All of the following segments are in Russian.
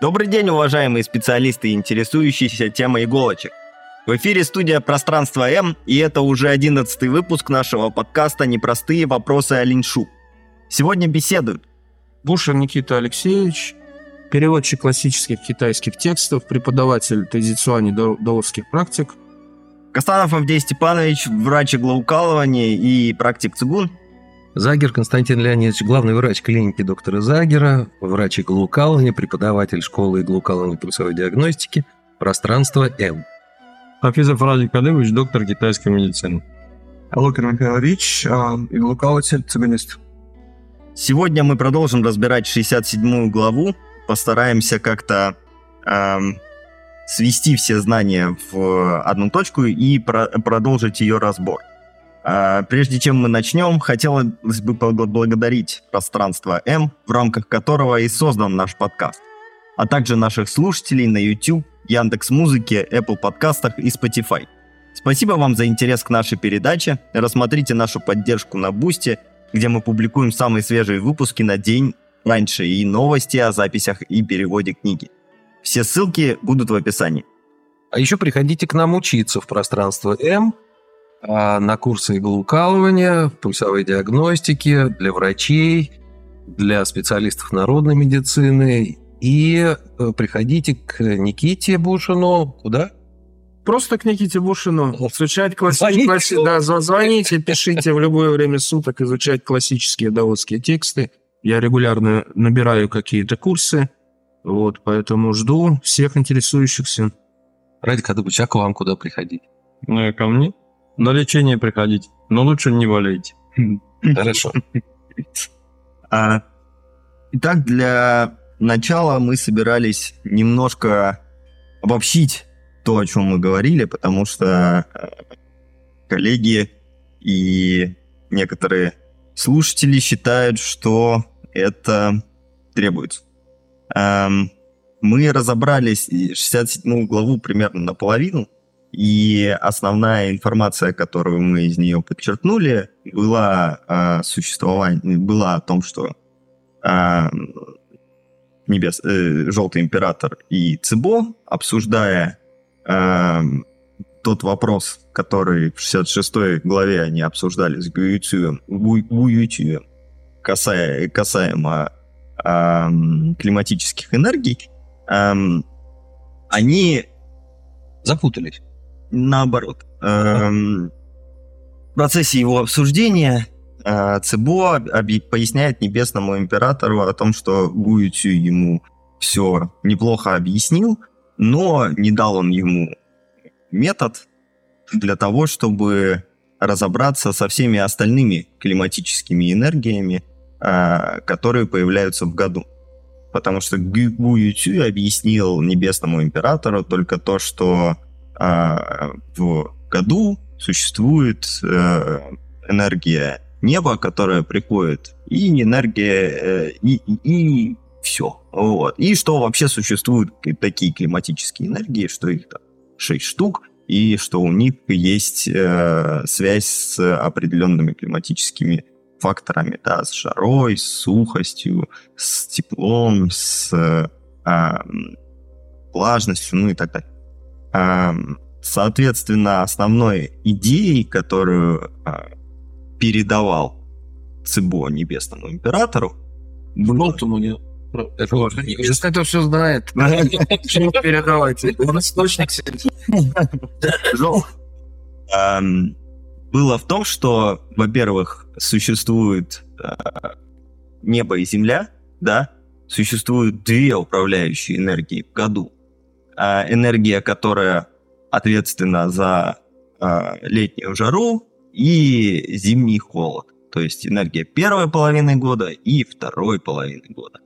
Добрый день, уважаемые специалисты, интересующиеся темой иголочек. В эфире студия «Пространство М», и это уже 11-й выпуск нашего подкаста «Непростые вопросы о линьшу». Сегодня беседуют Бушин Никита Алексеевич, переводчик классических китайских текстов, преподаватель тайцзицюань и даосских практик, Кастанов Авдей Степанович, врач иглоукалывания и практик цигун, Загер Константин Леонидович, главный врач клиники доктора Загера, врач иглоукалывания, преподаватель школы иглоукалывания и пульсовой диагностики, пространство М. Хафизов Радик Адыбович, доктор китайской медицины. Локер Михаил Рич, иглоукалыватель, цигунист. Сегодня мы продолжим разбирать 67-ю главу, постараемся как-то свести все знания в одну точку и продолжить ее разбор. Прежде чем мы начнем, хотелось бы поблагодарить «Пространство М», в рамках которого и создан наш подкаст, а также наших слушателей на YouTube, Яндекс.Музыке, Apple Подкастах и Spotify. Спасибо вам за интерес к нашей передаче. Рассмотрите нашу поддержку на Boosty, где мы публикуем самые свежие выпуски на день раньше и новости о записях и переводе книги. Все ссылки будут в описании. А еще приходите к нам учиться в «Пространство М», на курсы иглоукалывания, пульсовой диагностики, для врачей, для специалистов народной медицины. И приходите к Никите Бушину. Куда? Просто к Никите Бушину. Изучать классические... Да, звоните, пишите в любое время суток, изучать классические даосские тексты. Я регулярно набираю какие-то курсы. Вот, поэтому жду всех интересующихся. Радик Адыбович, а к вам куда приходить? Ну, ко мне? На лечение приходить, но лучше не болейте. Хорошо. Итак, для начала мы собирались немножко обобщить то, о чем мы говорили, потому что коллеги и некоторые слушатели считают, что это требуется. Мы разобрались 67-ю главу примерно наполовину, и основная информация, которую мы из нее подчеркнули, была была о том, что Желтый Император и Цибо, обсуждая тот вопрос, который в 66-й главе они обсуждали с Гу Юйцюем, касаемо климатических энергий, они запутались. Наоборот. В процессе его обсуждения Цибо поясняет Небесному Императору о том, что Гу Юйцюй ему все неплохо объяснил, но не дал он ему метод для того, чтобы разобраться со всеми остальными климатическими энергиями, которые появляются в году. Потому что Гу Юйцюй объяснил Небесному Императору только то, что в году существует энергия неба, которая приходит, и энергия, и все. Вот. И что вообще существуют такие климатические энергии, что их там 6 штук, и что у них есть связь с определенными климатическими факторами, да, с жарой, с сухостью, с теплом, с влажностью, ну и так далее. Соответственно, основной идеей, которую передавал Цибо Небесному Императору, это все знает. Почему передавайте? Он источник было в том, что, во-первых, существует небо и земля, да, существуют две управляющие энергии в году. Энергия, которая ответственна за летнюю жару и зимний холод. То есть энергия первой половины года и второй половины года.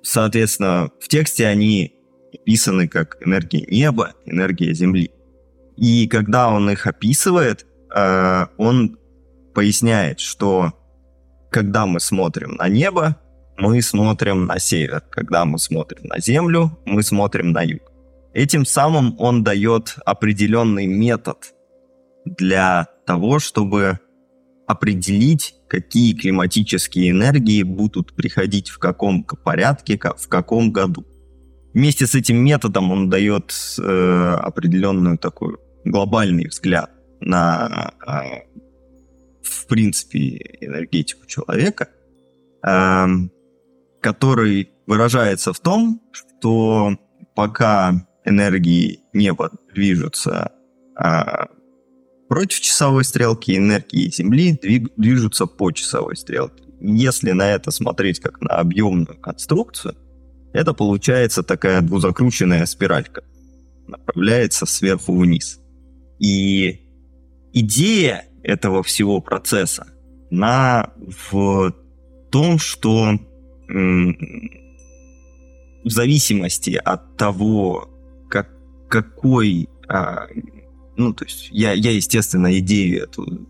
Соответственно, в тексте они описаны как энергия неба, энергия земли. И когда он их описывает, он поясняет, что когда мы смотрим на небо, мы смотрим на север. Когда мы смотрим на землю, мы смотрим на юг. Этим самым он дает определенный метод для того, чтобы определить, какие климатические энергии будут приходить в каком порядке, в каком году. Вместе с этим методом он дает определенную такую глобальный взгляд на, в принципе, энергетику человека, который выражается в том, что пока энергии неба движутся против часовой стрелки, энергии Земли движутся по часовой стрелке. Если на это смотреть как на объемную конструкцию, это получается такая двузакрученная спиралька, направляется сверху вниз. И идея этого всего процесса, она в том, что в зависимости от того, какой... Ну, то есть я, естественно, идею эту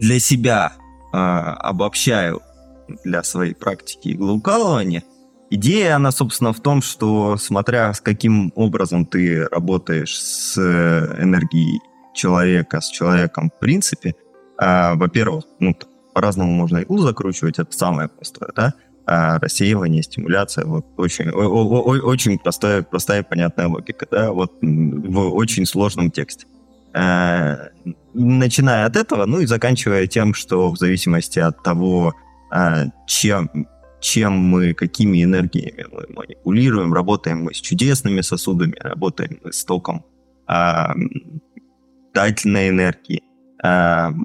для себя обобщаю для своей практики иглоукалывания. Идея, она, собственно, в том, что смотря с каким образом ты работаешь с энергией человека, с человеком в принципе, во-первых, ну, по-разному можно иглу закручивать, это самое простое, да? Рассеивание, стимуляция, вот очень простая понятная логика, да, вот в очень сложном тексте. Начиная от этого, ну и заканчивая тем, что в зависимости от того, чем мы, какими энергиями мы манипулируем, работаем мы с чудесными сосудами, работаем мы с током дательной энергии,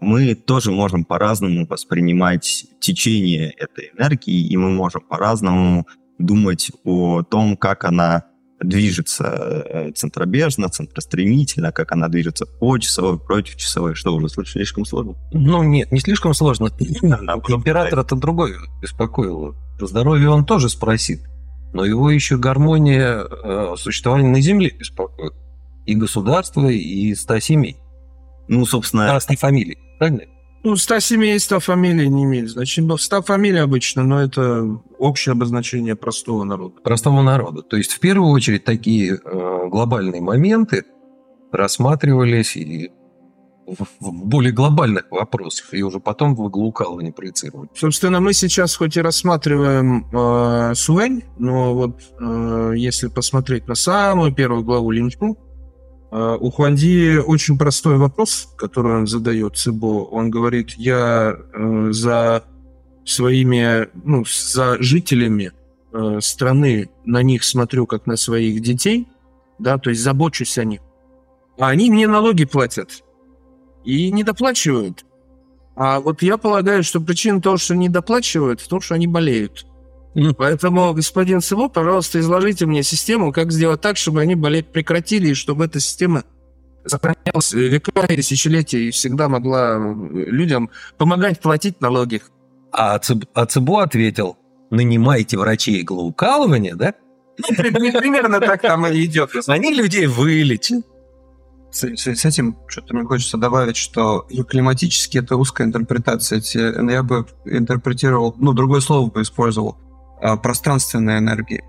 мы тоже можем по-разному воспринимать течение этой энергии, и мы можем по-разному думать о том, как она движется центробежно, центростремительно, как она движется по часовой, против часовой. Что, уже слишком сложно? Ну, нет, не слишком сложно. Императора-то другой беспокоило. Здоровье он тоже спросит, но его еще гармония существования на Земле беспокоит. И государство, и 100 семей. Ну, собственно... 100 фамилий, правильно? Ну, 100 семей, 100 фамилий не имеет. Значит, 100 фамилий обычно, но это общее обозначение простого народа. Простого народа. То есть, в первую очередь, такие глобальные моменты рассматривались и в более глобальных вопросах, и уже потом в иглоукалывание проецировали. Собственно, мы сейчас хоть и рассматриваем Сунь, но вот если посмотреть на самую первую главу Линшу, у Хуанди очень простой вопрос, который он задает Цибо. Он говорит: я за своими, ну, за жителями страны на них смотрю как на своих детей, да, то есть забочусь о них. А они мне налоги платят и не доплачивают. А вот я полагаю, что причина того, что не доплачивают, в том, что они болеют. Поэтому, господин Цибо, пожалуйста, изложите мне систему, как сделать так, чтобы они болеть прекратили, и чтобы эта система сохранялась века и тысячелетия и всегда могла людям помогать платить налоги. А Цибо ответил: нанимайте врачей иглоукалывания, да? Ну, примерно так там и идет. Они людей вылечат. С этим что-то мне хочется добавить, что климатически это узкая интерпретация. Я бы интерпретировал, ну, другое слово бы использовал. Пространственной энергии.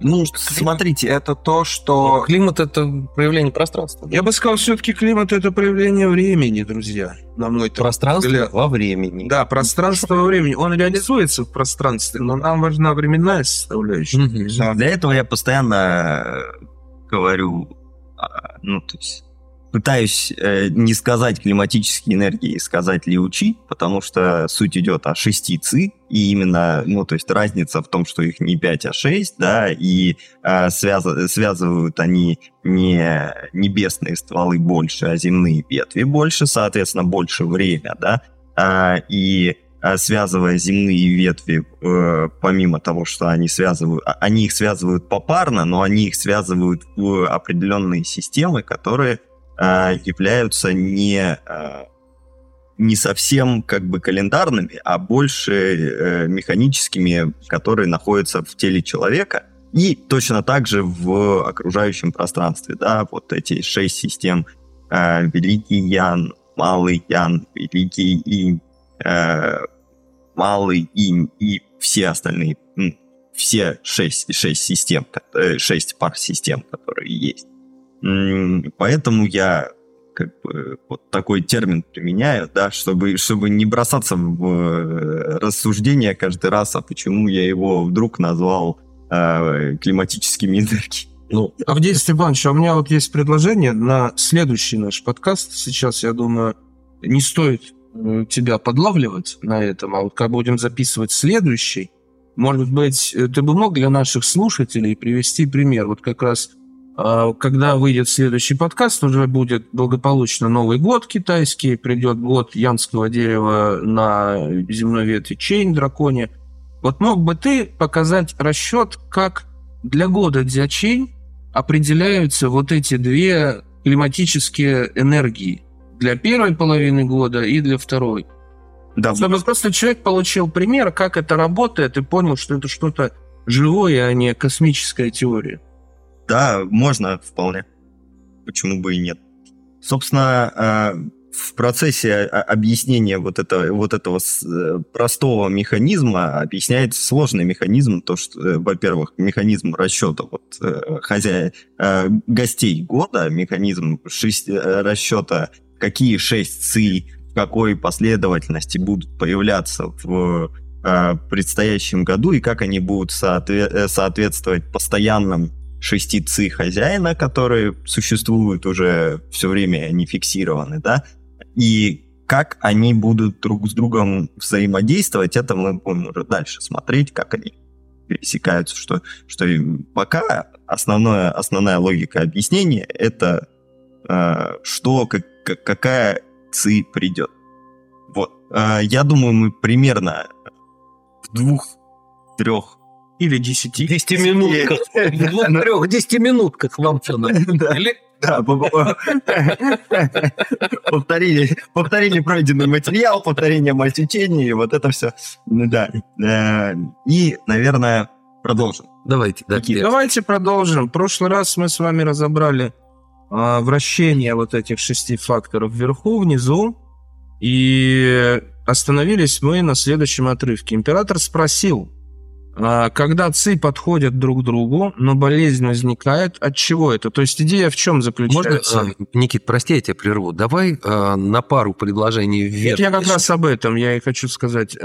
Ну, смотрите, это то, что... Климат — это проявление пространства. Да? Я бы сказал, все-таки климат — это проявление времени, друзья. На мой пространство взгляд. Во времени. Да, пространство во времени. Он реализуется в пространстве, но нам важна временная составляющая. Mm-hmm. Да. Для этого я постоянно говорю, ну, то есть, пытаюсь не сказать климатические энергии, сказать лиучи, потому что суть идет о шестице, и именно, ну, то есть разница в том, что их не 5, а 6, да, и связывают они не небесные стволы больше, а земные ветви больше, соответственно, больше время, да, и связывая земные ветви, помимо того, что они их связывают попарно, но они их связывают в определенные системы, которые являются не совсем как бы календарными, а больше механическими, которые находятся в теле человека и точно так же в окружающем пространстве. Да? Вот эти 6 систем: Великий Ян, Малый Ян, Великий Инь, Малый Инь и все остальные, все 6 пар систем, которые есть. Поэтому я как бы вот такой термин применяю, да, чтобы не бросаться в рассуждения каждый раз, а почему я его вдруг назвал климатическими энергиями. Ну, Авдей Степанович, а у меня вот есть предложение на следующий наш подкаст. Сейчас, я думаю, не стоит тебя подлавливать на этом, а вот когда будем записывать следующий, может быть, ты бы мог для наших слушателей привести пример. Вот как раз, когда выйдет следующий подкаст, уже будет благополучно Новый год китайский, придет год янского дерева на земной ветви чень, драконе. Вот мог бы ты показать расчет, как для года дзячень определяются вот эти две климатические энергии для первой половины года и для второй. Да, чтобы просто человек получил пример, как это работает, и понял, что это что-то живое, а не космическая теория. Да, можно вполне. Почему бы и нет? Собственно, в процессе объяснения вот этого простого механизма объясняется сложный механизм, то что, во-первых, механизм расчета гостей года, механизм расчета, какие 6 ци, в какой последовательности будут появляться в предстоящем году и как они будут соответствовать постоянным 6 ци хозяина, которые существуют уже все время, они фиксированы, да, и как они будут друг с другом взаимодействовать, это мы будем уже дальше смотреть, как они пересекаются, что пока основная логика объяснения это какая ци придет. Вот. Я думаю, мы примерно в 2-3 или 10. 10-минутках. В 3 10-минутках вам все надо. Да, повторили пройденный материал, повторение мальчичений, вот это все. Да. И, наверное, продолжим. Давайте продолжим. В прошлый раз мы с вами разобрали вращение вот этих 6 факторов вверху, внизу, и остановились мы на следующем отрывке. Император спросил, когда ци подходят друг к другу, но болезнь возникает, от чего это? То есть идея в чем заключается? Можно, Никит, прости, я тебя прерву. Давай на пару предложений вверх. Я как раз об этом, я и хочу сказать.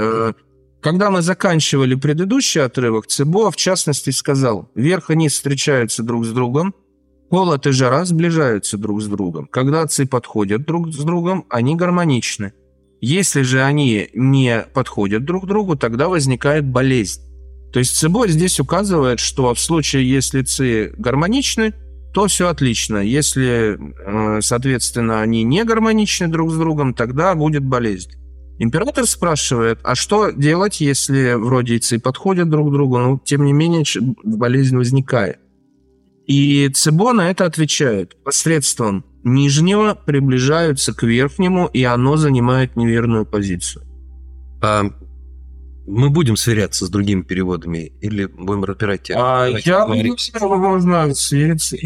Когда мы заканчивали предыдущий отрывок, Цибо, в частности, сказал, верх и низ встречаются друг с другом, холод и жара сближаются друг с другом. Когда ци подходят друг с другом, они гармоничны. Если же они не подходят друг к другу, тогда возникает болезнь. То есть Цибо здесь указывает, что в случае, если ци гармоничны, то все отлично. Если, соответственно, они не гармоничны друг с другом, тогда будет болезнь. Император спрашивает, а что делать, если вроде ци подходят друг к другу, но тем не менее болезнь возникает? И Цибо на это отвечает. Посредством нижнего приближаются к верхнему, и оно занимает неверную позицию. Мы будем сверяться с другими переводами или будем разбирать тему? Я думаю, что можно свериться.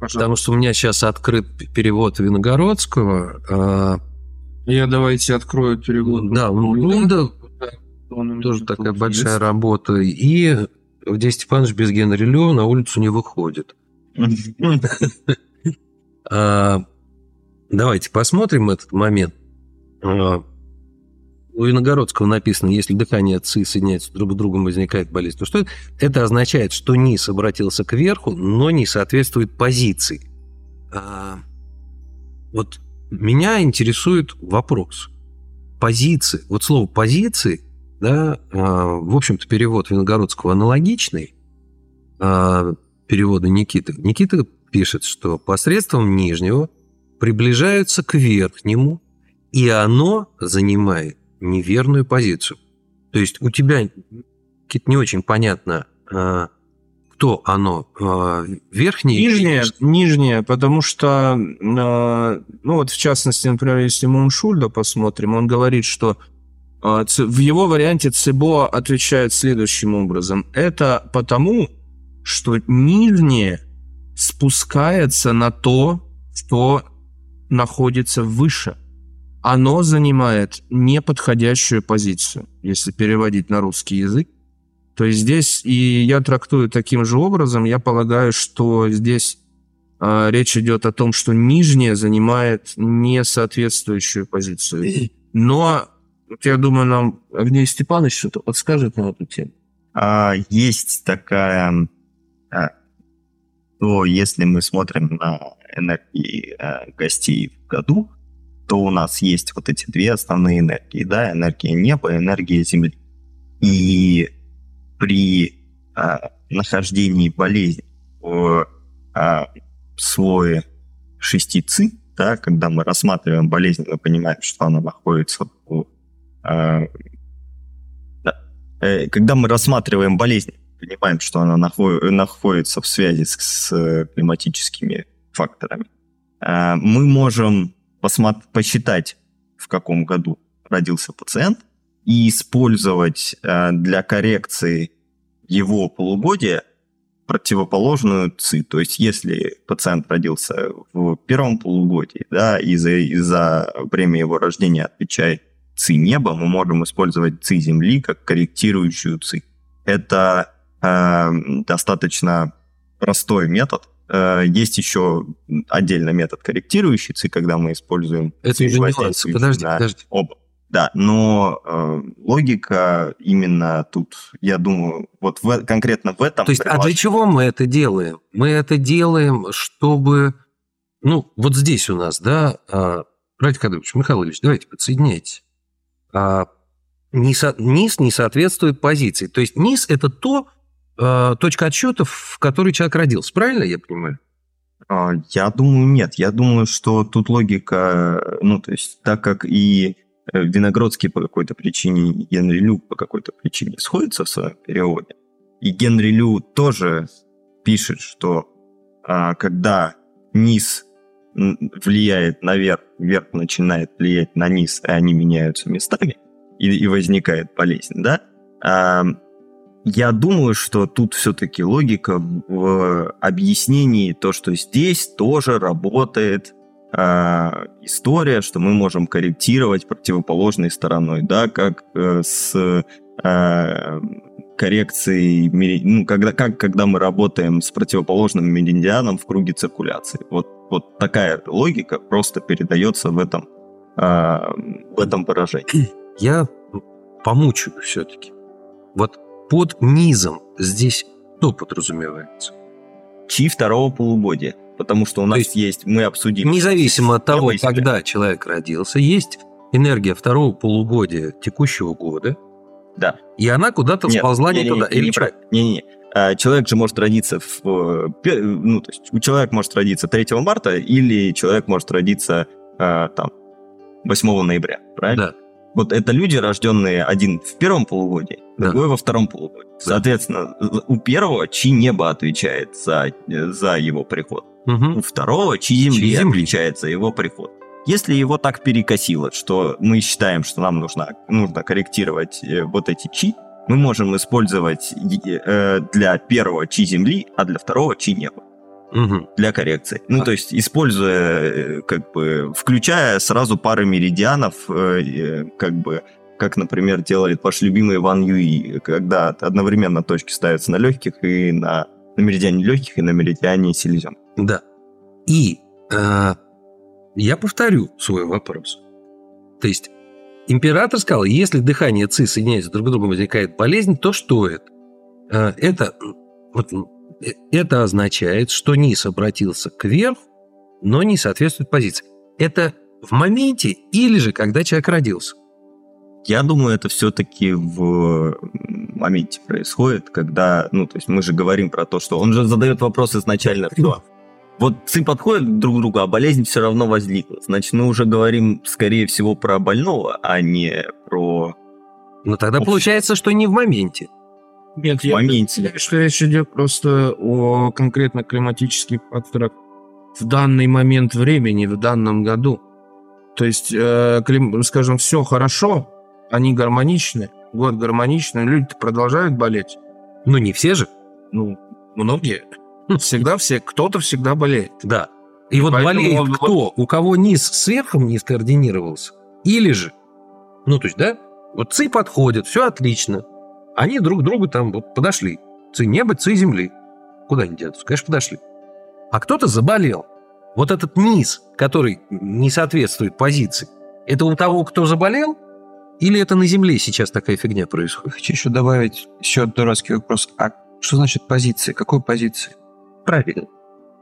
Потому что у меня сейчас открыт перевод Виногородского. Я давайте открою перевод. Да, он тоже такая большая работа. И Авдей Степанович без Генри Лу на улицу не выходит. Давайте посмотрим этот момент. У Виногородского написано, если дыхание ци соединяется друг с другом, возникает болезнь. То что это? Это означает, что низ обратился к верху, но не соответствует позиции. Вот меня интересует вопрос. Позиции. Вот слово «позиции», да, в общем-то, перевод Виногородского аналогичный переводу Никиты. Никита пишет, что посредством нижнего приближаются к верхнему, и оно занимает неверную позицию. То есть у тебя, Кит, не очень понятно, кто оно, верхнее? Нижнее, потому что, ну вот в частности, например, если мы Уншульда посмотрим, он говорит, что в его варианте Цибо отвечает следующим образом. Это потому, что нижнее спускается на то, что находится выше. Оно занимает неподходящую позицию, если переводить на русский язык. То есть здесь, и я трактую таким же образом, я полагаю, что здесь речь идет о том, что нижняя занимает несоответствующую позицию. Но, я думаю, нам Авдей Степанович что-то подскажет на эту тему. Есть такая... То если мы смотрим на энергии гостей в году, то у нас есть вот эти две основные энергии, да, энергия неба и энергия земли. И при нахождении болезни в слое шестицы, да, когда мы рассматриваем болезнь, мы понимаем, что она находится в... когда мы рассматриваем болезнь, понимаем, что она находится в связи с климатическими факторами, мы можем посчитать, в каком году родился пациент, и использовать для коррекции его полугодия противоположную ЦИ. То есть, если пациент родился в первом полугодии, да, и за время его рождения отвечает ЦИ неба, мы можем использовать ЦИ земли как корректирующую ЦИ. Это достаточно простой метод. Есть еще отдельно метод корректирующий ЦИ, когда мы используем... Это уже нюанс. Подожди. Оба. Да, но логика именно тут, я думаю, вот конкретно в этом... То есть, а для чего мы это делаем? Мы это делаем, чтобы... Ну, вот здесь у нас, да, Радик Адыбович, Михайлович, давайте подсоединяйте. Низ не соответствует позиции. То есть, низ – это то, точка отсчета, в которой человек родился. Правильно я понимаю? Я думаю, нет. Я думаю, что тут логика... Ну, то есть, так как и... Виногородский по какой-то причине, Генри Лу по какой-то причине сходятся в своем переводе. И Генри Лу тоже пишет, что когда низ влияет наверх, верх начинает влиять на низ, и они меняются местами, и возникает болезнь, да? Я думаю, что тут все-таки логика в объяснении, то, что здесь тоже работает история, что мы можем корректировать противоположной стороной, да, как с коррекцией, ну, когда мы работаем с противоположным меридианом в круге циркуляции. Вот такая логика просто передается в этом выражении. Я помучу все-таки. Вот под низом здесь что подразумевается? Чи второго полугодия. Потому что у нас есть, мы обсудим... Независимо от того, когда человек родился, есть энергия второго полугодия текущего года, да, и она куда-то сползла не туда. Человек же может родиться... Ну, то есть, человек может родиться 3 марта или человек может родиться там, 8 ноября, правильно? Да. Вот это люди, рожденные один в первом полугодии, да, другой во втором полугодии. Да. Соответственно, у первого чи небо отвечает за его приход. Угу. У второго чи земли отвечает за его приход. Если его так перекосило, что мы считаем, что нам нужно корректировать вот эти чи, мы можем использовать для первого чи земли, а для второго чи неба. Угу. Для коррекции. Ну, то есть, используя, как бы, включая сразу пары меридианов, как бы, как, например, делает ваш любимый Ван Юи, когда одновременно точки ставятся на легких и на меридиане легких и на меридиане селезен. Да. И я повторю свой вопрос. То есть, император сказал, если дыхание ци соединяется друг с другом, возникает болезнь, то что это? Это означает, что низ обратился кверху, но не соответствует позиции. Это в моменте или же когда человек родился? Я думаю, это все-таки в моменте происходит, когда... Ну, то есть мы же говорим про то, что он же задает вопрос изначально. Что? Вот ци подходят друг к другу, а болезнь все равно возникла. Значит, мы уже говорим, скорее всего, про больного, а не про... Ну, тогда получается, что не в моменте. Нет, в моменте. Я думаю, что речь идет просто о конкретно климатических факторах в данный момент времени, в данном году. То есть, скажем, все хорошо, они гармоничны, год гармоничный, люди-то продолжают болеть. Ну, не все же. Ну, многие. Всегда все, кто-то всегда болеет. Да. И вот болеет кто? У кого низ сверху не скоординировался? Или же, ну, то есть, да, вот ци подходят, все отлично. Они друг к другу там вот подошли. Ци неба, ци земли. Куда они денутся? Конечно, подошли. а кто-то заболел. Вот этот низ, который не соответствует позиции, это у того, кто заболел? Или это на Земле сейчас такая фигня происходит? Хочу еще добавить еще дурацкий вопрос. А что значит позиции? Какой позиции? Правильно.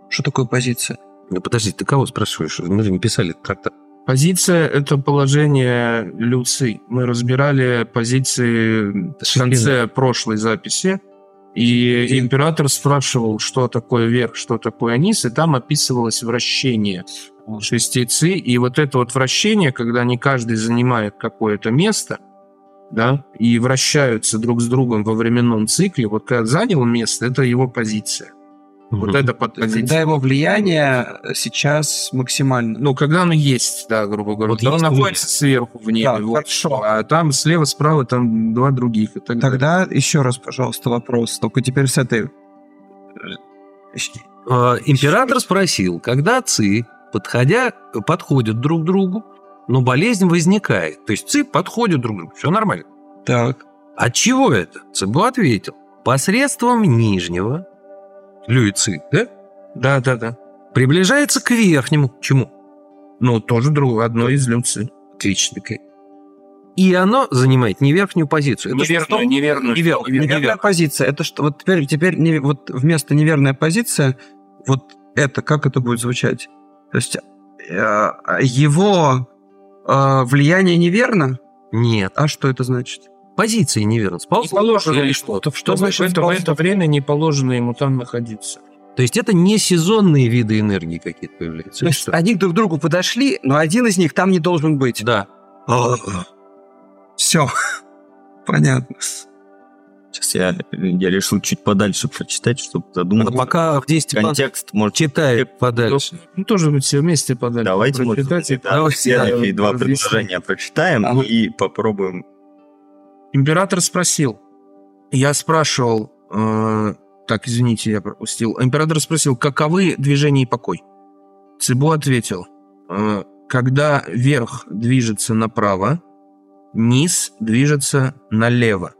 Что такое позиция? Ну, подожди, ты кого спрашиваешь? Мы же не писали трактат. Позиция – это положение люци. Мы разбирали позиции в конце прошлой записи. И император спрашивал, что такое верх, что такое низ, и там описывалось вращение шестицы. И вот это вот вращение, когда не каждый занимает какое-то место, да, и вращаются друг с другом во временном цикле, вот когда занял место, это его позиция. Вот это подпозиция. Когда его влияние сейчас максимально... Ну, когда оно есть, да, грубо говоря. Вот когда он находится сверху в небе. Да, вот. Хорошо. А там слева, справа, там два других. И так тогда далее. Еще раз, пожалуйста, вопрос. Только теперь с этой... Император спросил, когда ци, подходят друг к другу, но болезнь возникает. То есть ци подходят друг к другу. Все нормально. Так. От чего это? Цибо ответил. Посредством нижнего... Люйцы, да? Да. Приближается к верхнему. К чему? Ну, тоже другое. Одно из люйцы. Отлично. И оно занимает не верхнюю позицию. Это неверная позиция. Это что? Вот теперь вот вместо неверная позиция, вот это, как это будет звучать? То есть его влияние неверно? Нет. А что это значит? Позиции неверно. Что значит, в это время не положено ему там находиться? То есть это не сезонные виды энергии какие-то появляются? То есть они друг к другу подошли, но один из них там не должен быть. Да. Все. Понятно. Сейчас я решил чуть подальше прочитать, чтобы задуматься. Пока Авдей Степанович контекст, может, читает подальше. Ну, тоже быть все вместе подальше. Давайте, может, следующие два предложения прочитаем и попробуем. Император спросил, Император спросил, каковы движения и покой? Цибо ответил, когда верх движется направо, низ движется налево.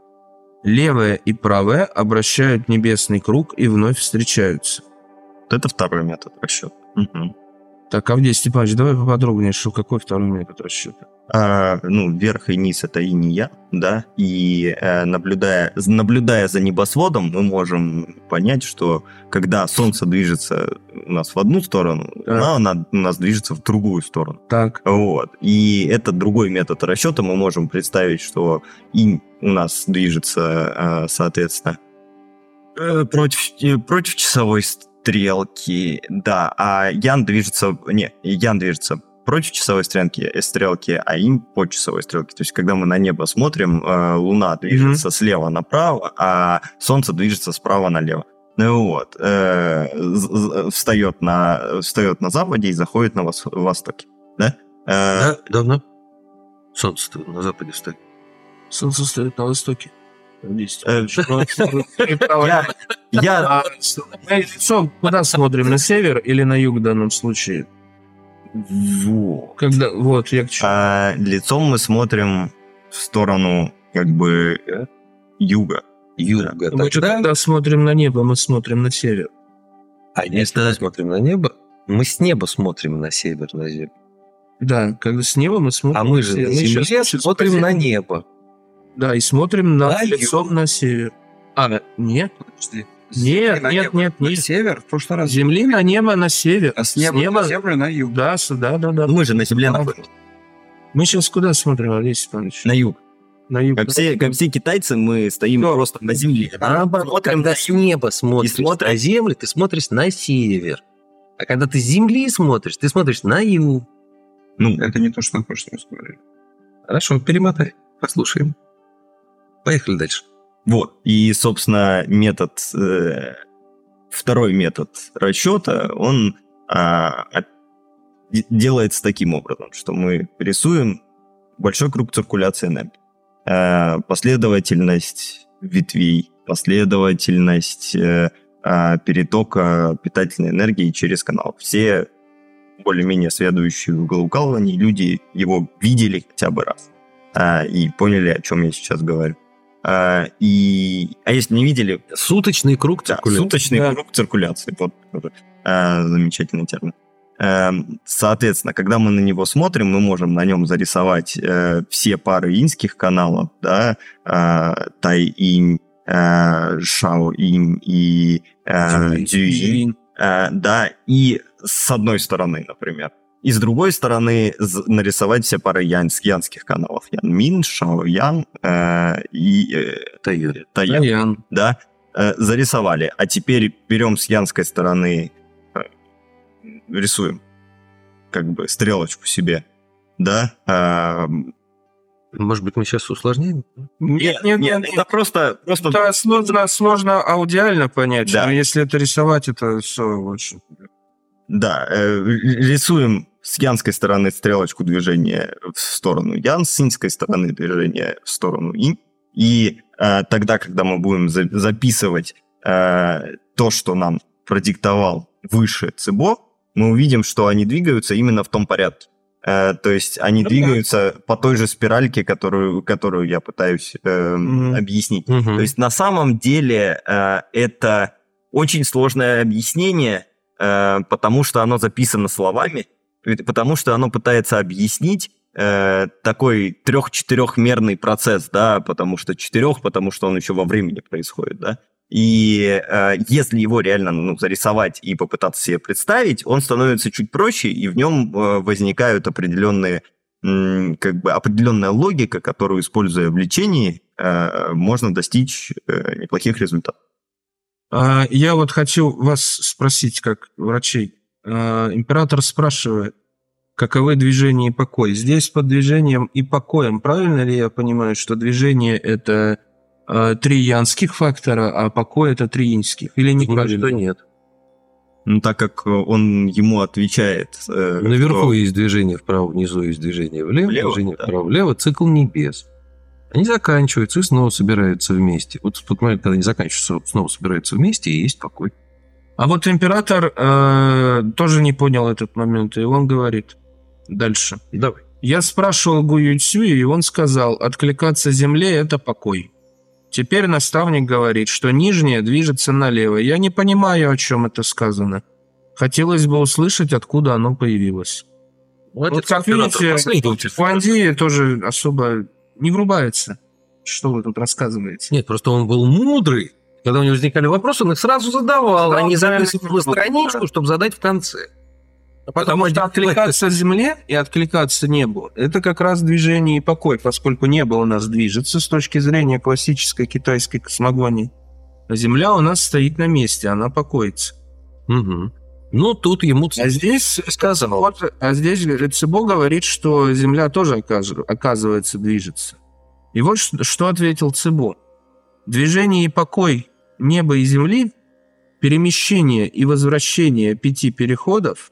Левое и правое обращают небесный круг и вновь встречаются. Вот это второй метод расчета. Угу. Так, Авдей Степанович, давай поподробнее, что какой второй метод расчета? Верх и низ – это инь и ян, да, и наблюдая за небосводом, мы можем понять, что когда Солнце движется у нас в одну сторону, она у нас движется в другую сторону. Так. Вот. И это другой метод расчета. Мы можем представить, что инь у нас движется, соответственно, против часовой стрелки, да, а ян движется против часовой стрелки, а инь по часовой стрелке. То есть, когда мы на небо смотрим, Луна движется слева направо, а Солнце движется справа налево. Встает на западе и заходит на востоке. Да? Да, давно. Солнце на западе встает. Солнце встает на востоке. Куда смотрим? На север или на юг в данном случае? Лицом мы смотрим в сторону, юга. Мы когда смотрим на небо, мы смотрим на север. А если мы смотрим на небо, мы с неба смотрим на север, на землю. Да, когда с неба мы смотрим на север. А мы же на земле смотрим на небо. Да, и смотрим на лицом на север. А, нет, подожди. Нет. Север в прошлый раз. Земли на небо, на север. А с неба на землю, на юг. Да. Мы же на земле находимся. Мы сейчас куда смотрим, Алексей Степанович? На юг. Как все китайцы, мы стоим просто на земле. Когда с неба смотришь на землю, ты смотришь на север. А когда ты с земли смотришь, ты смотришь на юг. Это не то, что мы в прошлом раз говорили. Хорошо, перемотай. Послушаем. Поехали дальше. Вот. И, собственно, второй метод расчета, он делается таким образом, что мы рисуем большой круг циркуляции энергии. Последовательность ветвей, последовательность перетока питательной энергии через канал. Все более-менее следующие в иглоукалывании люди его видели хотя бы раз и поняли, о чем я сейчас говорю. А если не видели... Суточный круг циркуляции. Да, суточный круг циркуляции. Вот замечательный термин. Соответственно, когда мы на него смотрим, мы можем на нем зарисовать все пары иньских каналов, да, тай-инь, шао-инь и дзюинь. Да, и с одной стороны, например. И с другой стороны нарисовать все пары янских каналов. Янмин, шао-ян и тайян. Да, зарисовали. А теперь берем с янской стороны... рисуем, как бы, стрелочку себе, да? Может быть, мы сейчас усложняем? Нет. Это просто... Это сложно аудиально понять, да. Но если это рисовать, это все лучше. Да, рисуем с янской стороны стрелочку движения в сторону ян, с иньской стороны движения в сторону инь, и тогда, когда мы будем записывать то, что нам продиктовал выше Цибо, мы увидим, что они двигаются именно в том порядке. То есть они двигаются по той же спиральке, которую я пытаюсь объяснить. То есть на самом деле это очень сложное объяснение, потому что оно записано словами, потому что оно пытается объяснить такой 3-4-мерный процесс, да, потому что он еще во времени происходит, да. И если его реально зарисовать и попытаться себе представить, он становится чуть проще, и в нем возникают определенная логика, которую, используя в лечении, можно достичь неплохих результатов. Я вот хочу вас спросить, как врачей. Император спрашивает, каковы движение и покой. Здесь под движением и покоем, правильно ли я понимаю, что движение – это... 3 янских фактора, а покой это 3 иньских. Или неправильно? Нет. Так как он ему отвечает... Наверху есть движение вправо, внизу есть движение влево, движение вправо-влево, цикл небес. Они заканчиваются и снова собираются вместе. Вот в тот момент, когда они заканчиваются, снова собираются вместе, и есть покой. А вот император тоже не понял этот момент, и он говорит дальше. Давай. Я спрашивал Гу Юйцюя, и он сказал, откликаться земле – это покой. Теперь наставник говорит, что нижнее движется налево. Я не понимаю, о чем это сказано. Хотелось бы услышать, откуда оно появилось. Вот как видите, Хуанди тоже особо не врубается, что вы тут рассказываете. Нет, просто он был мудрый. Когда у него возникали вопросы, он их сразу задавал, а не записывал страничку, чтобы задать в конце. Потому что откликаться земле и откликаться небу – это как раз движение и покой, поскольку небо у нас движется с точки зрения классической китайской космогонии. А земля у нас стоит на месте, она покоится. Угу. Ну, тут ему... А здесь Цибо говорит, что земля тоже, оказывается, движется. И вот что ответил Цибо. Движение и покой неба и земли, перемещение и возвращение 5 переходов.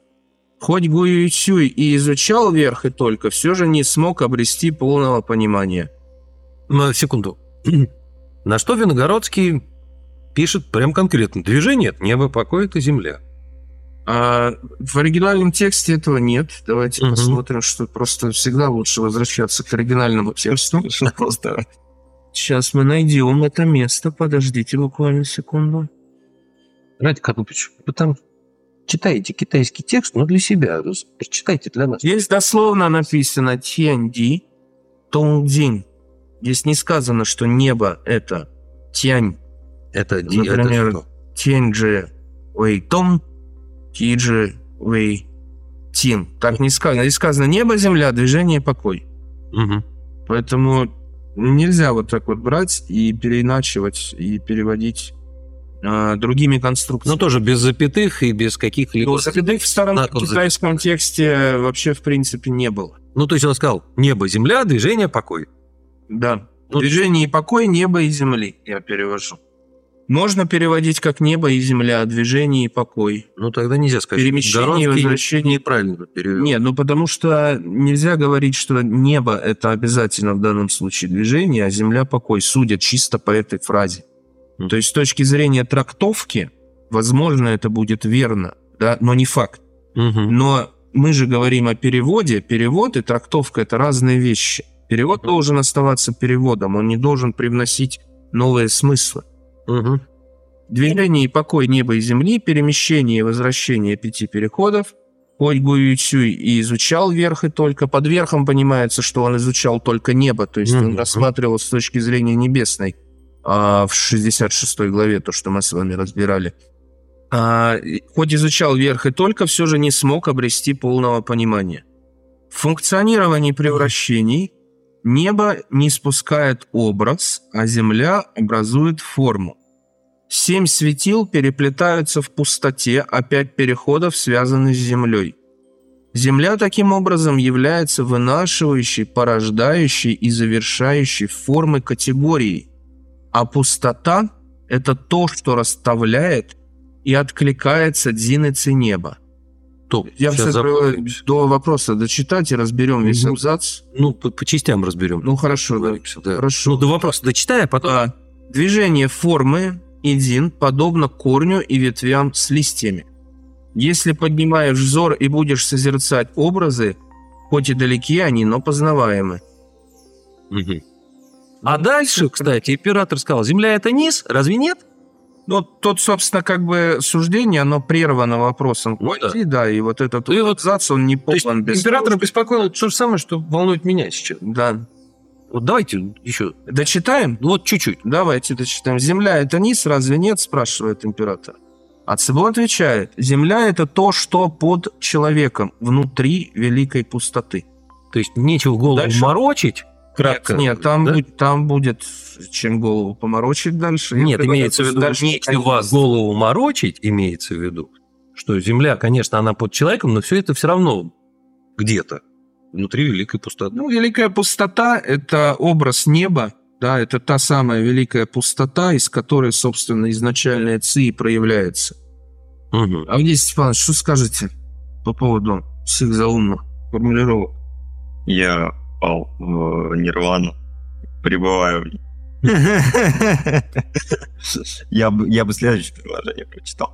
Хоть Гу Юйцюй и изучал верх и только, все же не смог обрести полного понимания. Секунду. На что Виногородский пишет прям конкретно. Движение от неба, покой это земля. В оригинальном тексте этого нет. Давайте посмотрим, что просто всегда лучше возвращаться к оригинальному тексту. Пожалуйста. Сейчас мы найдем это место. Подождите буквально секунду. Радик Адыбович, потому что... Читайте китайский текст, но для себя. Прочитайте для нас. Здесь дословно написано «тянь-ди», «тонг-динь». Здесь не сказано, что небо – это «тянь». Это «ди». Например, «тянь-джи-вэй-тонг», «ти-джи-вэй-тин». Так не сказано. Здесь сказано «небо, земля, движение, покой». Угу. Поэтому нельзя вот так вот брать и переиначивать, и переводить... другими конструкциями. Но тоже без запятых и без каких-либо... запятых в старом китайском тексте вообще, в принципе, не было. То есть он сказал, небо, земля, движение, покой. Да. Движение и покой, небо и земли, я перевожу. Можно переводить как небо и земля, движение и покой. Тогда нельзя сказать. Перемещение и возвращение. Неправильно перевел. Нет, потому что нельзя говорить, что небо – это обязательно в данном случае движение, а земля – покой, судя чисто по этой фразе. То есть с точки зрения трактовки, возможно, это будет верно, да, но не факт. Но мы же говорим о переводе. Перевод и трактовка – это разные вещи. Перевод должен оставаться переводом, он не должен привносить новые смыслы. Угу. Движение и покой неба и земли, перемещение и возвращение пяти переходов. Хоть Гу Юйцюй и изучал верх и только, под верхом понимается, что он изучал только небо, то есть он рассматривал с точки зрения небесной в 66 главе, то, что мы с вами разбирали. Хоть изучал верх и только, все же не смог обрести полного понимания. В функционировании превращений небо не спускает образ, а земля образует форму. 7 светил переплетаются в пустоте, а 5 переходов связаны с землей. Земля таким образом является вынашивающей, порождающей и завершающей формы категории, а пустота – это то, что расставляет и откликается дзинице неба. Топ. Я все до вопроса дочитать и разберем весь абзац. По частям разберем. Хорошо. Хорошо. До вопроса дочитай, а потом... Движение формы идин подобно корню и ветвям с листьями. Если поднимаешь взор и будешь созерцать образы, хоть и далеки они, но познаваемы. Угу. А дальше, кстати, император сказал, земля — это низ, разве нет? Тут, собственно, суждение, оно прервано вопросом. И вот этот абзац, он не полон. Императора беспокоило то же самое, что волнует меня сейчас. Да. Давайте еще... Дочитаем? Чуть-чуть. Давайте дочитаем. «Земля – это низ, разве нет?» – спрашивает император. А Цибо отвечает. «Земля – это то, что под человеком, внутри великой пустоты». То есть нечего голову морочить? Кратко, нет, там будет чем голову поморочить дальше. Нет, имеется в виду, если вас голову морочить, имеется в виду, что земля, конечно, она под человеком, но все это все равно где-то. Внутри великой пустоты. Великая пустота – это образ неба, это та самая великая пустота, из которой, собственно, изначальная ци и проявляется. Угу. Авдей Степанович, что скажете по поводу всех заумных формулировок? Я пал в нирвану, пребываю в ней. Я бы следующее предложение прочитал.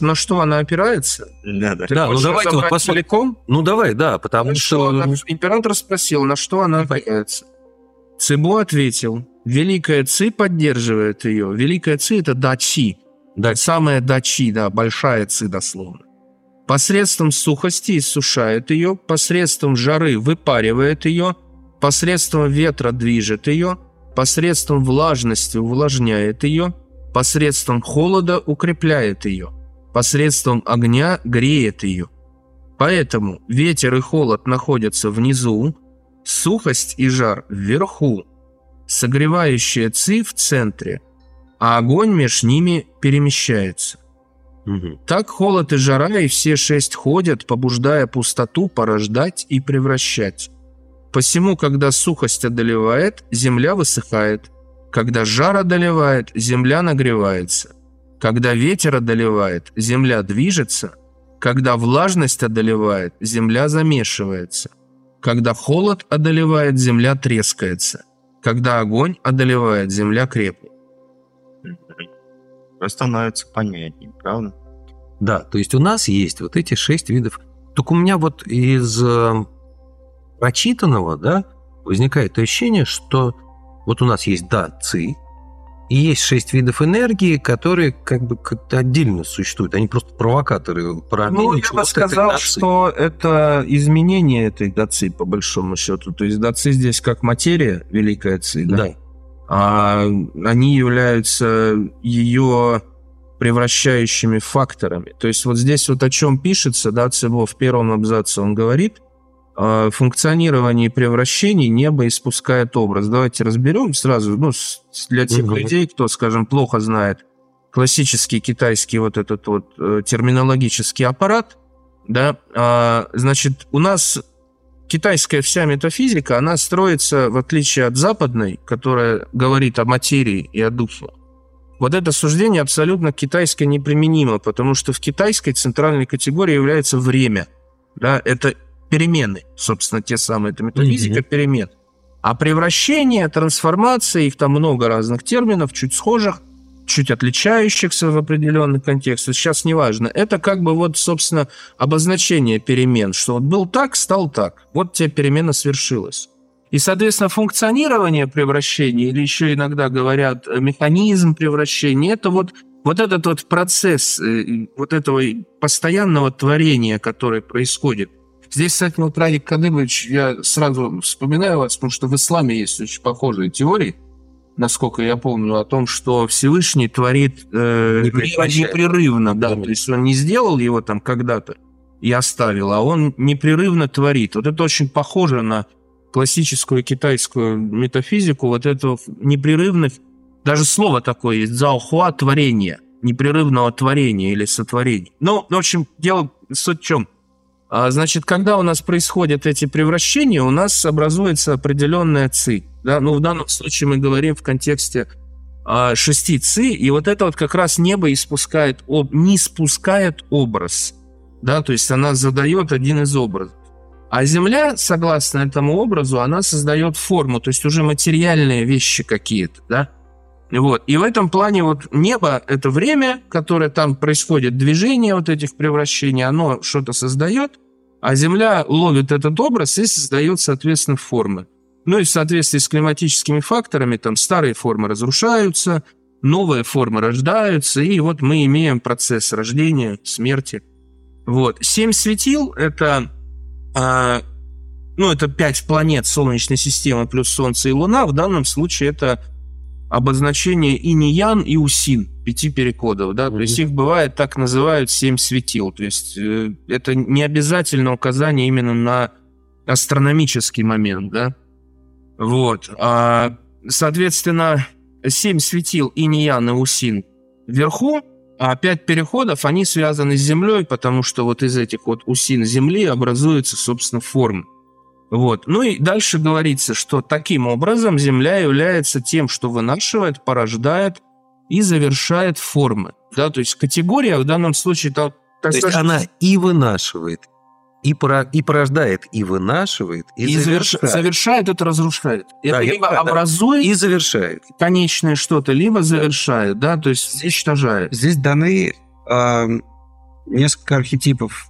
На что она опирается? Да. Давайте посмотрим. Потому что... Император спросил, на что она опирается. Цибо ответил, великая Ци поддерживает ее. Великая Ци – это дачи. Самая дачи, большая Ци дословно. Посредством сухости иссушает ее, посредством жары выпаривает ее, посредством ветра движет ее, посредством влажности увлажняет ее, посредством холода укрепляет ее, посредством огня греет ее. Поэтому ветер и холод находятся внизу, сухость и жар вверху, согревающая ци в центре, а огонь меж ними перемещается. Угу. Так холод и жара и все 6 ходят, побуждая пустоту порождать и превращать. Посему, когда сухость одолевает, земля высыхает. Когда жар одолевает, земля нагревается. Когда ветер одолевает, земля движется. Когда влажность одолевает, земля замешивается. Когда холод одолевает, земля трескается. Когда огонь одолевает, земля крепнет. Становится понятнее, правда? Да, то есть у нас есть вот эти 6 видов. Только у меня из прочитанного, возникает ощущение, что у нас есть ци, и есть 6 видов энергии, которые как-то отдельно существуют. Они просто провокаторы. Я бы сказал, что это изменение этой ци, по большому счету. То есть ци здесь как материя, великая ци, да? А они являются ее превращающими факторами. То есть здесь о чем пишется, Цибо в первом абзаце он говорит, функционирование превращений небо испускает образ. Давайте разберем сразу, для тех людей, кто, скажем, плохо знает классический китайский терминологический аппарат, у нас китайская вся метафизика, она строится, в отличие от западной, которая говорит о материи и о духе. Это суждение абсолютно китайское неприменимо, потому что в китайской центральной категории является время. Это перемены, собственно, те самые, это метафизика перемен. А превращение, трансформация, их там много разных терминов, чуть схожих, чуть отличающихся в определенный контекст, сейчас неважно. Это собственно, обозначение перемен, что был так, стал так, тебе перемена свершилась. И, соответственно, функционирование превращения, или еще иногда говорят механизм превращения, это вот этот вот процесс вот этого постоянного творения, которое происходит. Здесь, кстати, вот Радик Адыбович, я сразу вспоминаю вас, потому что в исламе есть очень похожие теории, насколько я помню, о том, что Всевышний творит непрерывно. Да, то есть он не сделал его там когда-то и оставил, а он непрерывно творит. Вот это очень похоже на классическую китайскую метафизику, вот этого непрерывных, даже слово такое есть, цзаохуа, творение, непрерывного творения или сотворения. Ну, в общем, дело суть в чем. Значит, когда у нас происходят эти превращения, у нас образуется определенная ци. Да? Ну, в данном случае мы говорим в контексте 6 ци, и вот это вот как раз небо испускает, не спускает образ. Да? То есть она задает один из образов. А Земля, согласно этому образу, она создает форму, то есть уже материальные вещи какие-то, да? Вот. И в этом плане вот небо – это время, которое там происходит, движение вот этих превращений, оно что-то создает, а Земля ловит этот образ и создает, соответственно, формы. Ну и в соответствии с климатическими факторами там старые формы разрушаются, новые формы рождаются, и вот мы имеем процесс рождения, смерти. Вот. 7 светил – это… это 5 планет Солнечной системы плюс Солнце и Луна. В данном случае это обозначение инь-ян и усин, 5 перекодов. Да? То есть их бывает, так называют, 7 светил. То есть это не обязательно указание именно на астрономический момент. Да? Вот. Соответственно, 7 светил инь-ян и усин вверху. А 5 переходов, они связаны с Землей, потому что вот из этих вот усин Земли образуется, собственно, форма. Вот. Ну и дальше говорится, что таким образом Земля является тем, что вынашивает, порождает и завершает формы. Да, то есть категория в данном случае... То есть она и вынашивает, и порождает, и вынашивает, и завершает. Завершает, это разрушает. Это да, либо образует... Да. И завершает. Конечное что-то, либо завершает, да, то есть уничтожает. Здесь даны несколько архетипов.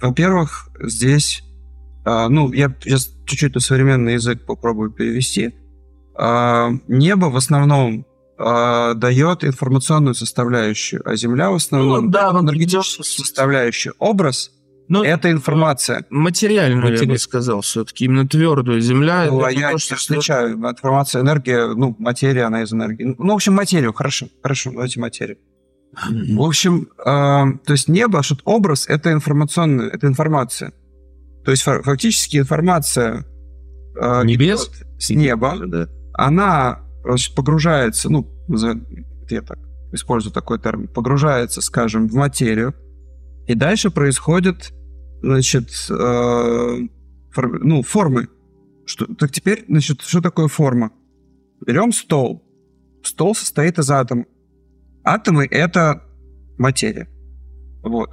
Во-первых, здесь... я сейчас чуть-чуть на современный язык попробую перевести. Небо в основном... дает информационную составляющую, а Земля в основном энергетическую составляющую. Образ — это информация. Материальную, я бы сказал, все-таки. Именно твердую. Земля... я различаю. Информация, энергия, материя, она из энергии. Материю. Хорошо, давайте материю. В общем, то есть небо, что образ — это информационная, это информация. То есть фактически информация небес с неба, да. Она... погружается, я так использую такой термин, погружается, скажем, в материю, и дальше происходит, формы. Так теперь, что такое форма? Берем стол. Стол состоит из атомов. Атомы — это материя. Вот.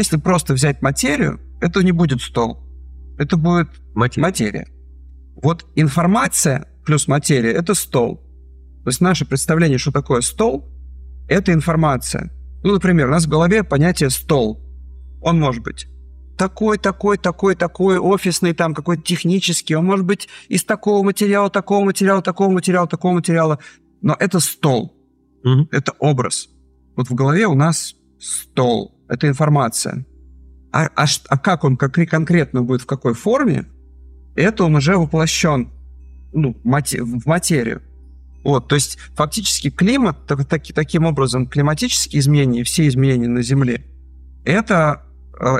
Если просто взять материю, это не будет стол. Это будет материя. Вот информация... плюс материя — это стол. То есть наше представление, что такое стол, это информация. Например, у нас в голове понятие «стол». Он может быть такой, офисный, там какой-то технический, он может быть из такого материала. Но это стол. Mm-hmm. Это образ. В голове у нас стол. Это информация. А как он конкретно будет, в какой форме, это он уже воплощен в материю. Вот, то есть фактически климат, таким образом, климатические изменения, все изменения на Земле, это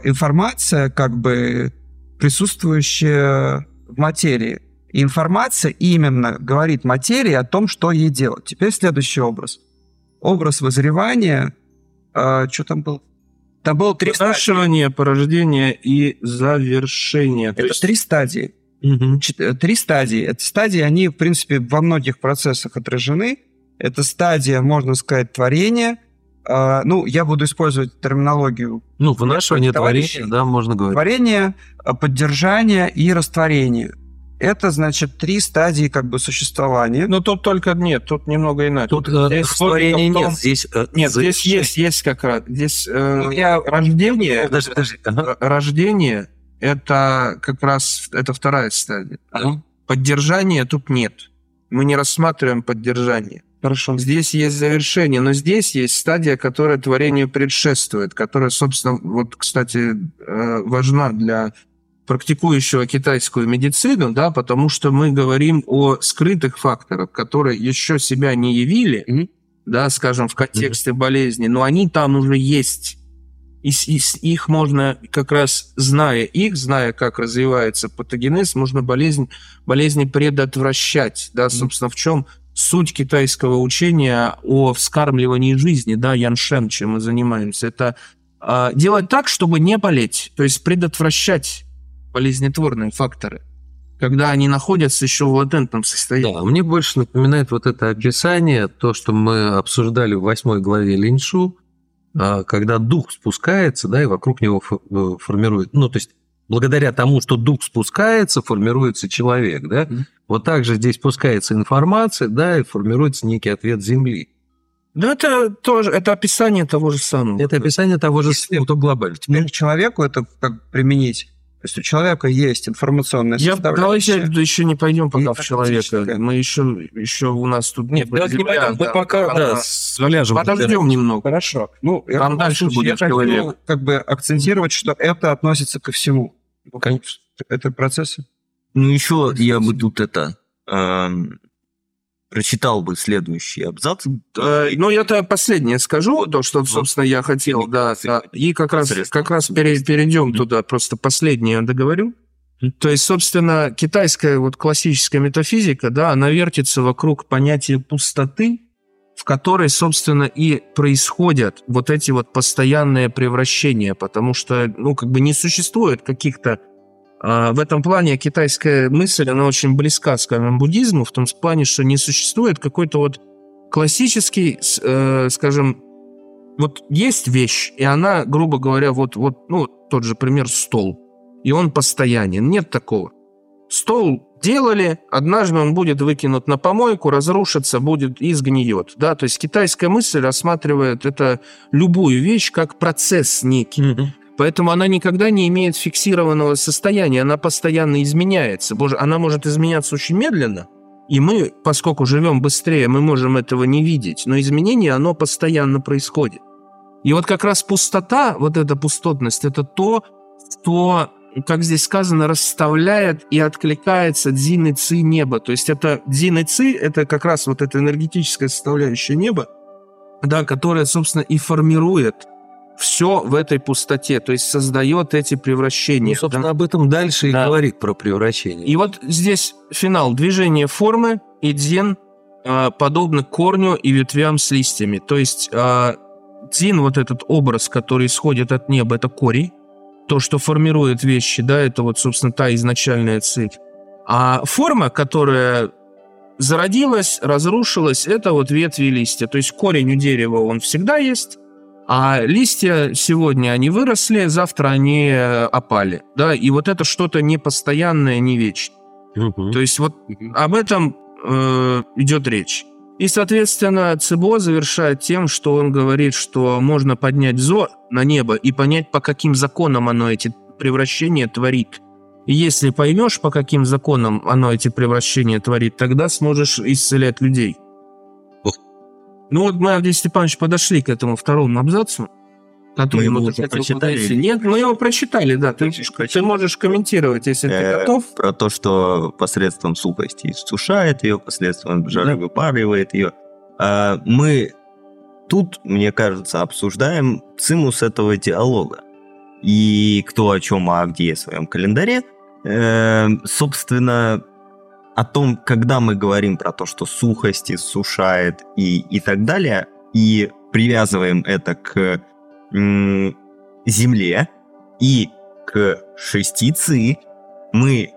информация, присутствующая в материи. И информация именно говорит материи о том, что ей делать. Теперь следующий образ. Образ вызревания. Что там было? Там было 3 стадии. Вынашивание, порождение и завершение. Это 3 стадии. 3 стадии. Эти стадии, они, в принципе, во многих процессах отражены. Это стадия, можно сказать, творения. Я буду использовать терминологию. Вынашивание, творение, да, можно говорить. Творение, поддержание и растворение. Это, 3 стадии существования. Тут немного иначе. Тут растворения нет. Здесь есть как раз. Рождение... Подожди. Рождение... это как раз это вторая стадия. Ага. Поддержания тут нет. Мы не рассматриваем поддержание. Хорошо. Здесь есть завершение, но здесь есть стадия, которая творению предшествует, которая, собственно, вот, кстати, важна для практикующего китайскую медицину, да, потому что мы говорим о скрытых факторах, которые еще себя не явили, mm-hmm. да, скажем, в контексте mm-hmm. болезни, но они там уже есть. И их можно, как раз зная их, зная, как развивается патогенез, можно болезни предотвращать. Да, собственно, в чем суть китайского учения о вскармливании жизни, да, яншэн, чем мы занимаемся, это делать так, чтобы не болеть, то есть предотвращать болезнетворные факторы, когда они находятся еще в латентном состоянии. Да, мне больше напоминает вот это описание, то, что мы обсуждали в 8 главе Линшу, когда дух спускается, да, и вокруг него формирует... Ну, то есть, благодаря тому, что дух спускается, формируется человек, да? Mm-hmm. Вот так же здесь спускается информация, да, и формируется некий ответ Земли. Да, это тоже... Это описание того же самого. Это описание того же самого, то глобально. Теперь к человеку это как применить? То есть у человека есть информационная составляющая. Давайте еще не пойдем пока в человека. Мы еще у нас тут... Нет, давайте не пойдем, мы пока заляжем. Подождем немного. Хорошо. Ну, там дальше будет человек. Я хочу как бы акцентировать, что это относится ко всему. Конечно. Это процессы. Ну, еще я бы тут это... Прочитал бы следующий абзац. Ну, я-то последнее скажу, то, что, собственно, я хотел, да. И как раз перейдем mm-hmm. туда, просто последнее договорю. Mm-hmm. То есть, собственно, китайская вот классическая метафизика, да, она вертится вокруг понятия пустоты, в которой, собственно, и происходят вот эти вот постоянные превращения, потому что, ну, как бы не существует каких-то... В этом плане китайская мысль, она очень близка, скажем, буддизму, в том плане, что не существует какой-то вот классический, скажем, вот есть вещь, и она, грубо говоря, вот, ну, тот же пример стол, и он постоянен, нет такого. Стол делали, однажды он будет выкинут на помойку, разрушится, будет и сгниет, да, то есть китайская мысль рассматривает это любую вещь как процесс некий. Поэтому она никогда не имеет фиксированного состояния, она постоянно изменяется. Боже, она может изменяться очень медленно, и мы, поскольку живем быстрее, мы можем этого не видеть, но изменение, оно постоянно происходит. И вот как раз пустота, вот эта пустотность, это то, что, как здесь сказано, расставляет и откликается дзин и ци неба. То есть это дзин и ци, это как раз вот эта энергетическая составляющая неба, да, которая, собственно, и формирует все в этой пустоте, то есть создает эти превращения. Ну, собственно, да? Об этом дальше и говорит про превращение. И вот здесь финал. Движение формы и дзин подобно корню и ветвям с листьями. То есть дзин, вот этот образ, который исходит от неба, это корень, то, что формирует вещи, да, это вот, собственно, та изначальная цель. А форма, которая зародилась, разрушилась, это вот ветви и листья. То есть корень у дерева, он всегда есть, а листья сегодня они выросли, завтра они опали, да, и вот это что-то непостоянное, не вечное. Uh-huh. То есть вот об этом идет речь. И, соответственно, Цибо завершает тем, что он говорит, что можно поднять взор на небо и понять, по каким законам оно эти превращения творит. И если поймешь, по каким законам оно эти превращения творит, тогда сможешь исцелять людей. Ну вот мы, Авдей Степанович, подошли к этому второму абзацу, который мы уже прочитали. Нет, мы его прочитали, да. Ты можешь комментировать, если ты готов. Про то, что посредством сухости иссушает ее, посредством жары выпаривает ее. Мы тут, мне кажется, обсуждаем цимус этого диалога. И кто о чем, а где в своем календаре. Собственно... о том, когда мы говорим про то, что сухость иссушает и так далее, и привязываем это к земле и к шестицы, мы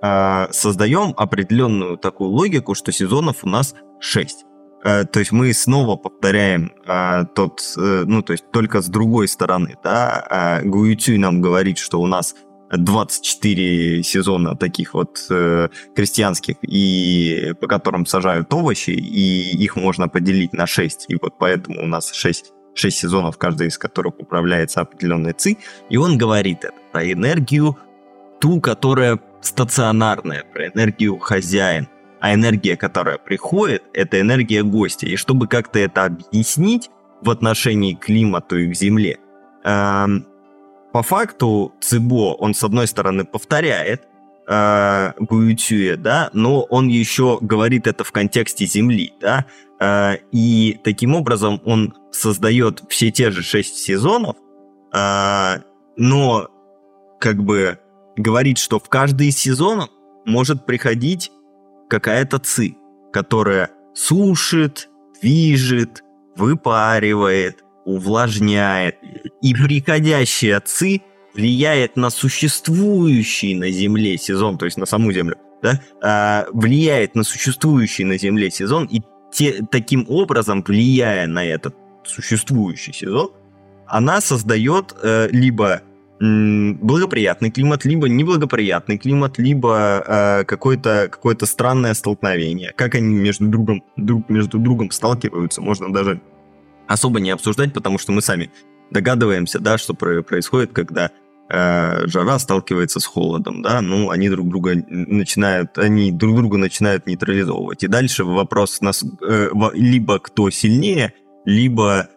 создаем определенную такую логику, что сезонов у нас 6. То есть мы снова повторяем ну, то есть только с другой стороны, да, Гу Юйцюй нам говорит, что у нас 24 сезона таких вот крестьянских, и по которым сажают овощи, и их можно поделить на 6. И вот поэтому у нас 6 сезонов, каждый из которых управляется определенной ци. И он говорит это про энергию ту, которая стационарная, про энергию хозяин. А энергия, которая приходит, это энергия гостя. И чтобы как-то это объяснить в отношении к климату и к земле, по факту Цибо, он с одной стороны повторяет Гу Юйцюя, да, но он еще говорит это в контексте земли, да, и таким образом он создает все те же 6 сезонов, но как бы говорит, что в каждый из сезонов может приходить какая-то ци, которая сушит, движет, выпаривает, увлажняет. И приходящая ци влияет на существующий на земле сезон, то есть на саму землю, да? Влияет на существующий на земле сезон, и таким образом, влияя на этот существующий сезон, она создает либо благоприятный климат, либо неблагоприятный климат, либо какое-то странное столкновение. Как они между другом сталкиваются, можно даже особо не обсуждать, потому что мы сами догадываемся, да, что происходит, когда жара сталкивается с холодом, да, ну, они друг друга начинают нейтрализовывать. И дальше вопрос либо кто сильнее, либо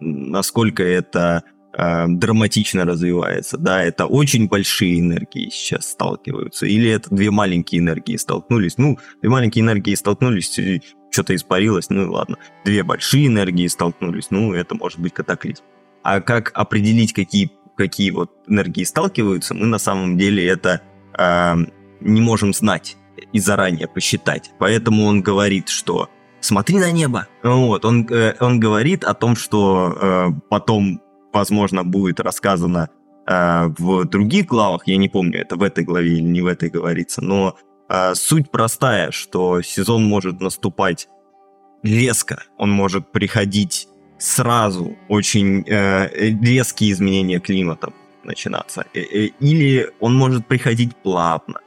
насколько это драматично развивается, да, это очень большие энергии сейчас сталкиваются, или это две маленькие энергии столкнулись, и что-то испарилось, ну ладно, две большие энергии столкнулись, ну это может быть катаклизм. А как определить, какие вот энергии сталкиваются, мы на самом деле это не можем знать и заранее посчитать, поэтому он говорит, что смотри на небо, вот, он говорит о том, что потом возможно, будет рассказано в других главах, я не помню, это в этой главе или не в этой говорится, но суть простая, что сезон может наступать резко, он может приходить сразу, очень резкие изменения климата начинаться, или он может приходить плавно,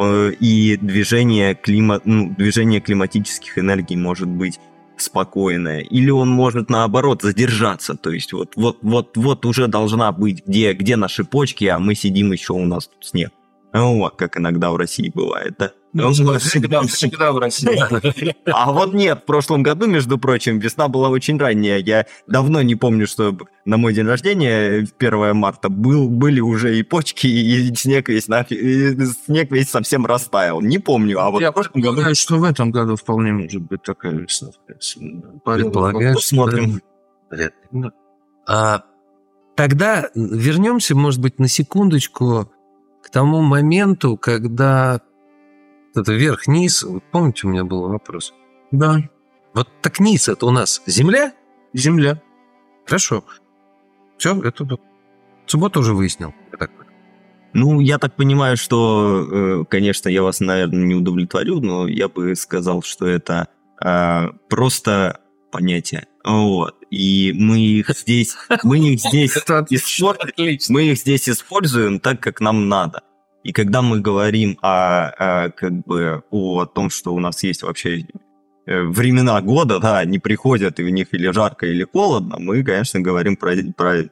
и движение климатических энергий может быть спокойное, или он может наоборот задержаться, то есть вот уже должна быть, где наши почки, а мы сидим еще, у нас тут снег. Вот, как иногда в России бывает, да? Всегда в России. А вот нет, в прошлом году, между прочим, весна была очень ранняя, я давно не помню, что на мой день рождения, 1 марта, были уже и почки, и снег весь совсем растаял, не помню, а вот... Я полагаю, что в этом году вполне может быть такая весна. Предполагаю, посмотрим. Тогда вернемся, может быть, на секундочку к тому моменту, когда это вверх-низ, помните, у меня был вопрос? Да. Вот так низ это у нас земля? Земля. Хорошо. Все, это Цибо тоже выяснил. Ну, я так понимаю, что, конечно, я вас, наверное, не удовлетворю, но я бы сказал, что это просто понятие. Вот. И мы их здесь используем так, как нам надо. И когда мы говорим о том, что у нас есть вообще времена года, да, они приходят, и в них или жарко, или холодно, мы, конечно, говорим про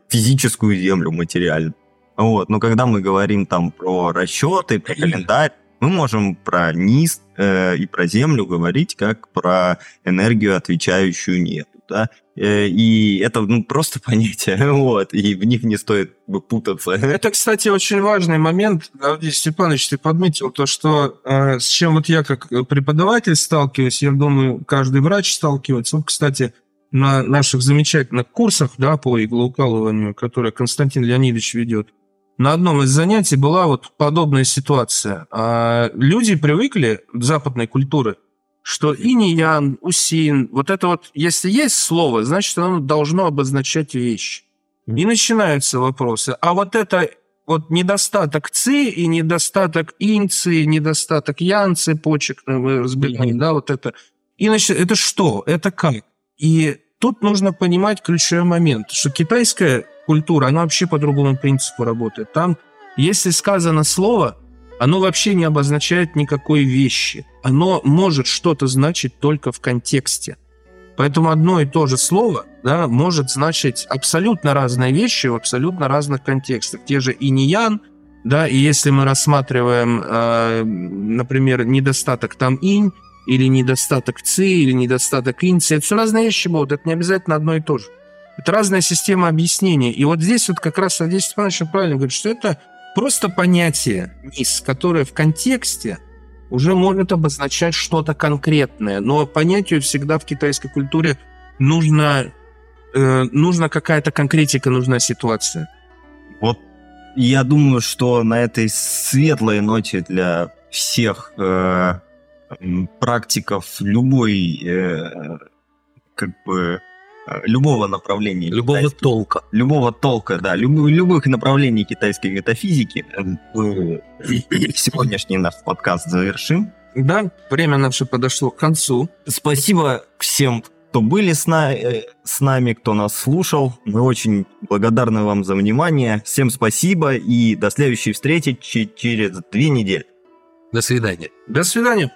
физическую землю материально. Вот. Но когда мы говорим там про расчеты, про календарь, мы можем про низ и про землю говорить как про энергию, отвечающую нет. Да? И это просто понятие, вот, и в них не стоит путаться. Это, кстати, очень важный момент. Авдей Степанович, ты подметил то, что с чем вот я как преподаватель сталкиваюсь, я думаю, каждый врач сталкивается. Вот, кстати, на наших замечательных курсах, да, по иглоукалыванию, которые Константин Леонидович ведет, на одном из занятий была вот подобная ситуация. Люди привыкли к западной культуре, что инь-ян, усин, вот это вот, если есть слово, значит, оно должно обозначать вещь. И начинаются вопросы. А вот это вот недостаток ци и недостаток инь-ци, недостаток ян-ци, почек, мы разбираем, да, вот это. Иначе это что? Это как? И тут нужно понимать ключевой момент, что китайская культура, она вообще по другому принципу работает. Там, если сказано слово, оно вообще не обозначает никакой вещи. Оно может что-то значить только в контексте. Поэтому одно и то же слово, да, может значить абсолютно разные вещи в абсолютно разных контекстах. Те же инь-ян, Да, и если мы рассматриваем, например, недостаток там инь, или недостаток ци, или недостаток инси, это все разные вещи будут, это не обязательно одно и то же. Это разная система объяснения. И вот здесь вот как раз Авдей Степанович правильно говорит, что это просто понятие, которое в контексте уже может обозначать что-то конкретное. Но понятию всегда в китайской культуре нужна какая-то конкретика, нужна ситуация. Вот я думаю, что на этой светлой ноте для всех практиков любого направления. Любого толка. Любого толка, да. Любых направлений китайской метафизики. Сегодняшний наш подкаст завершим. Да, время наше подошло к концу. Спасибо всем, кто были с нами, кто нас слушал. Мы очень благодарны вам за внимание. Всем спасибо и до следующей встречи через 2 недели. До свидания. До свидания.